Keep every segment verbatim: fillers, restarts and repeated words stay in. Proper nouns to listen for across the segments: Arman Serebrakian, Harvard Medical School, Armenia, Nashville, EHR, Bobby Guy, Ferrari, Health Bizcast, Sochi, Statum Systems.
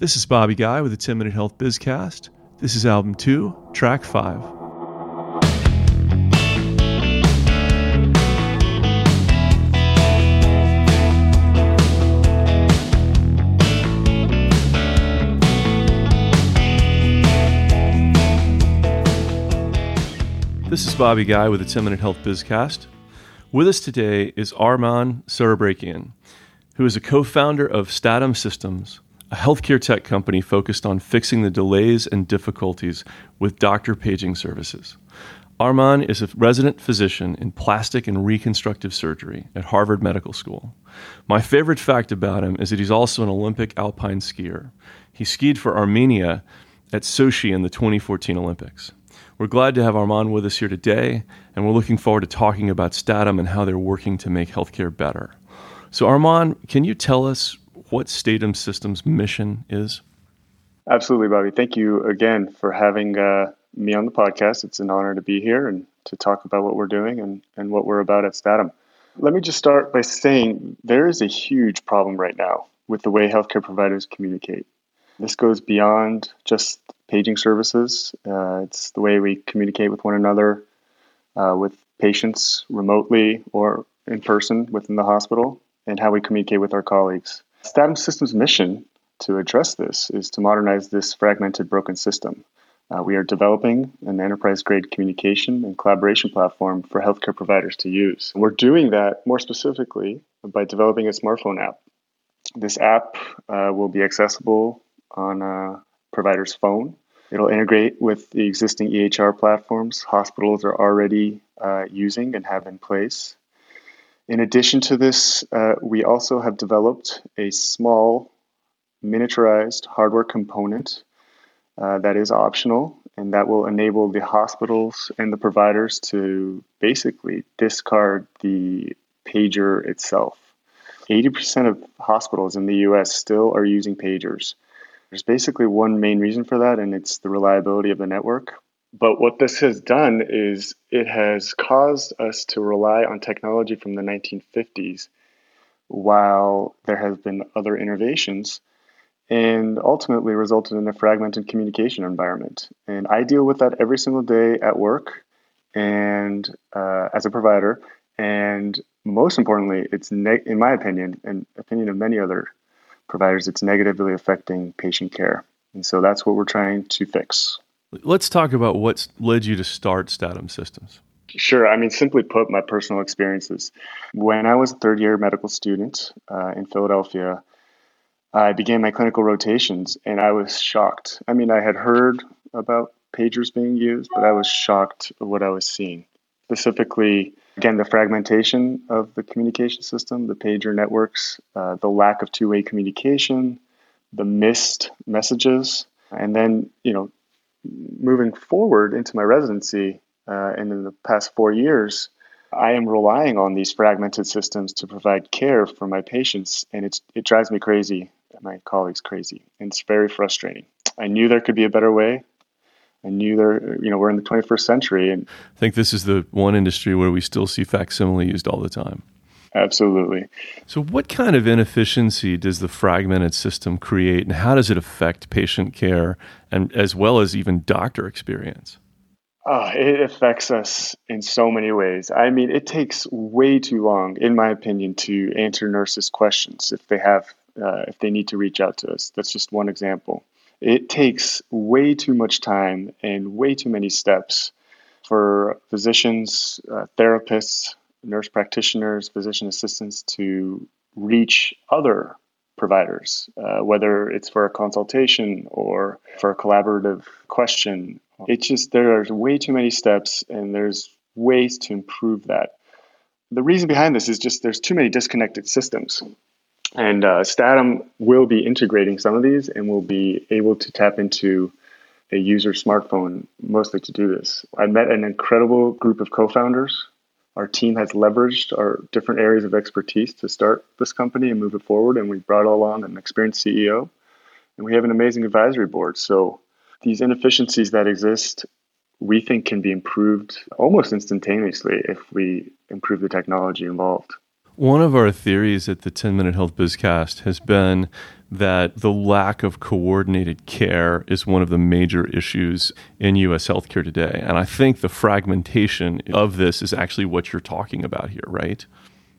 This is Bobby Guy with the ten minute Health Bizcast. This is album two, track five. This is Bobby Guy with the ten minute Health Bizcast. With us today is Arman Serebrakian, who is a co-founder of Statum Systems, a healthcare tech company focused on fixing the delays and difficulties with doctor paging services. Arman is a resident physician in plastic and reconstructive surgery at Harvard Medical School. My favorite fact about him is that he's also an Olympic alpine skier. He skied for Armenia at Sochi in the twenty fourteen Olympics. We're glad to have Arman with us here today, and we're looking forward to talking about Statum and how they're working to make healthcare better. So Arman, can you tell us what Statum Systems' mission is? Absolutely, Bobby. Thank you again for having uh, me on the podcast. It's an honor to be here and to talk about what we're doing and, and what we're about at Statum. Let me just start by saying there is a huge problem right now with the way healthcare providers communicate. This goes beyond just paging services. Uh, it's the way we communicate with one another, uh, with patients remotely or in person within the hospital, and how we communicate with our colleagues. Statum Systems' mission to address this is to modernize this fragmented, broken system. Uh, we are developing an enterprise-grade communication and collaboration platform for healthcare providers to use. We're doing that more specifically by developing a smartphone app. This app uh, will be accessible on a provider's phone. It'll integrate with the existing E H R platforms hospitals are already uh, using and have in place. In addition to this, uh, we also have developed a small, miniaturized hardware component uh, that is optional, and that will enable the hospitals and the providers to basically discard the pager itself. eighty percent of hospitals in the U S still are using pagers. There's basically one main reason for that, and it's the reliability of the network. But what this has done is it has caused us to rely on technology from the nineteen fifties, while there has been other innovations, and ultimately resulted in a fragmented communication environment. And I deal with that every single day at work and uh, as a provider. And most importantly, it's ne- in my opinion, and opinion of many other providers, it's negatively affecting patient care. And so that's what we're trying to fix. Let's talk about what led you to start Statum Systems. Sure. I mean, simply put, my personal experiences. When I was a third-year medical student uh, in Philadelphia, I began my clinical rotations, and I was shocked. I mean, I had heard about pagers being used, but I was shocked at what I was seeing. Specifically, again, the fragmentation of the communication system, the pager networks, uh, the lack of two-way communication, the missed messages, and then, you know, moving forward into my residency, uh, and in the past four years, I am relying on these fragmented systems to provide care for my patients, and it's, it drives me crazy, and my colleagues crazy, and it's very frustrating. I knew there could be a better way. I knew there, you know, we're in the twenty-first century. And I think this is the one industry where we still see facsimile used all the time. Absolutely. So what kind of inefficiency does the fragmented system create, and how does it affect patient care and as well as even doctor experience? Oh, it affects us in so many ways. I mean, it takes way too long, in my opinion, to answer nurses' questions if they have, uh, if they need to reach out to us. That's just one example. It takes way too much time and way too many steps for physicians, uh, therapists, nurse practitioners, physician assistants to reach other providers, uh, whether it's for a consultation or for a collaborative question. It's just there are way too many steps, and there's ways to improve that. The reason behind this is just there's too many disconnected systems. And uh, Statum will be integrating some of these and will be able to tap into a user smartphone mostly to do this. I met an incredible group of co-founders. Our team has leveraged our different areas of expertise to start this company and move it forward. And we brought along an experienced C E O, and we have an amazing advisory board. So these inefficiencies that exist, we think can be improved almost instantaneously if we improve the technology involved. One of our theories at the ten minute Health Bizcast has been that the lack of coordinated care is one of the major issues in U S healthcare today. And I think the fragmentation of this is actually what you're talking about here, right?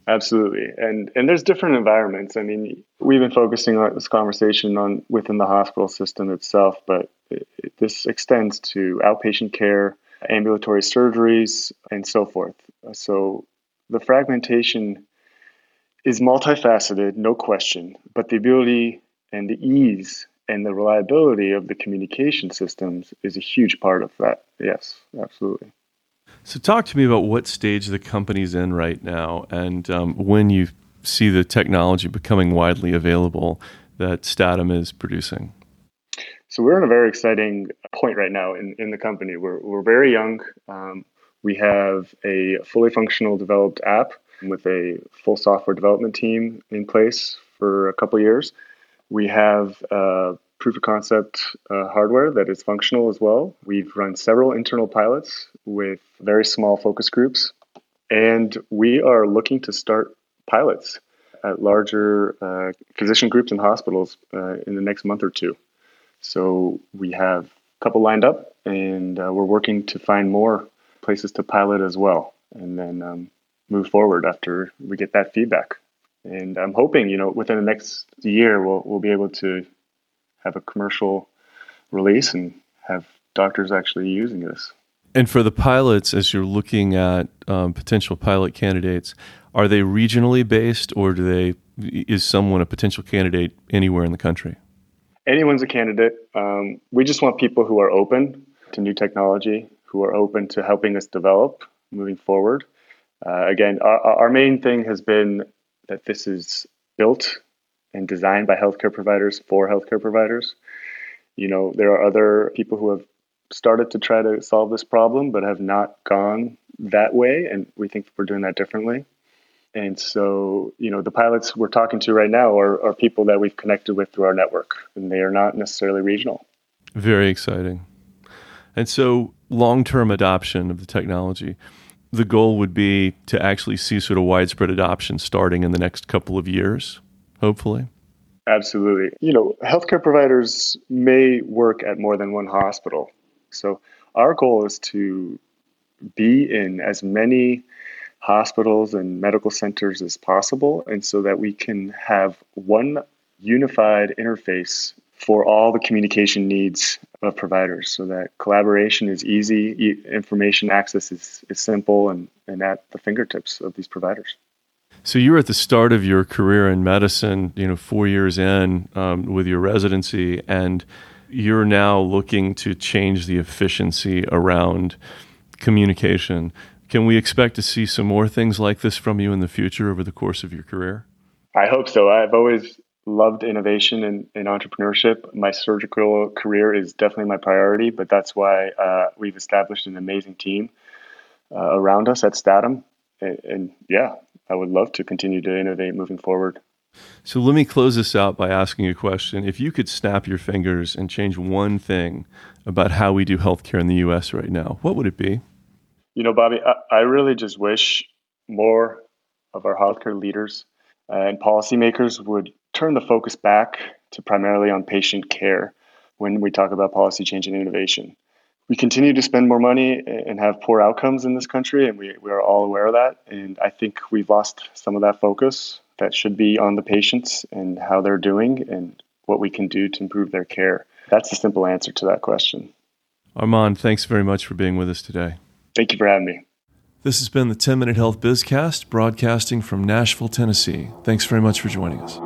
Absolutely. And and there's different environments. I mean, we've been focusing on this conversation on within the hospital system itself, but it, it, this extends to outpatient care, ambulatory surgeries, and so forth. So the fragmentation is multifaceted, no question, but the ability and the ease and the reliability of the communication systems is a huge part of that. Yes, absolutely. So talk to me about what stage the company's in right now, and um, when you see the technology becoming widely available that Statum is producing. So we're in a very exciting point right now in, in the company. We're, we're very young. Um, we have a fully functional developed app with a full software development team in place for a couple of years. We have uh, proof of concept uh, hardware that is functional as well. We've run several internal pilots with very small focus groups, and we are looking to start pilots at larger uh, physician groups and hospitals uh, in the next month or two. So we have a couple lined up, and uh, we're working to find more places to pilot as well, and then um, move forward after we get that feedback. And I'm hoping, you know, within the next year, we'll we'll be able to have a commercial release and have doctors actually using this. And for the pilots, as you're looking at um, potential pilot candidates, are they regionally based, or do they is someone a potential candidate anywhere in the country? Anyone's a candidate. Um, we just want people who are open to new technology, who are open to helping us develop moving forward. Uh, again, our, our main thing has been that this is built and designed by healthcare providers for healthcare providers. You know, there are other people who have started to try to solve this problem, but have not gone that way. And we think we're doing that differently. And so, you know, the pilots we're talking to right now are, are people that we've connected with through our network, and they are not necessarily regional. Very exciting. And so long-term adoption of the technology, the goal would be to actually see sort of widespread adoption starting in the next couple of years, hopefully. Absolutely. You know, healthcare providers may work at more than one hospital. So our goal is to be in as many hospitals and medical centers as possible, and so that we can have one unified interface for all the communication needs of providers, so that collaboration is easy, e- information access is, is simple, and, and at the fingertips of these providers. So you were at the start of your career in medicine, you know, four years in um, with your residency, and you're now looking to change the efficiency around communication. Can we expect to see some more things like this from you in the future over the course of your career? I hope so. I've always loved innovation and, and entrepreneurship. My surgical career is definitely my priority, but that's why uh, we've established an amazing team uh, around us at Statum. And, and yeah, I would love to continue to innovate moving forward. So let me close this out by asking you a question. If you could snap your fingers and change one thing about how we do healthcare in the U S right now, what would it be? You know, Bobby, I, I really just wish more of our healthcare leaders and policymakers would turn the focus back to primarily on patient care when we talk about policy change and innovation. We continue to spend more money and have poor outcomes in this country, and we, we are all aware of that. And I think we've lost some of that focus that should be on the patients and how they're doing and what we can do to improve their care. That's the simple answer to that question. Arman, thanks very much for being with us today. Thank you for having me. This has been the ten minute Health Bizcast, broadcasting from Nashville, Tennessee. Thanks very much for joining us.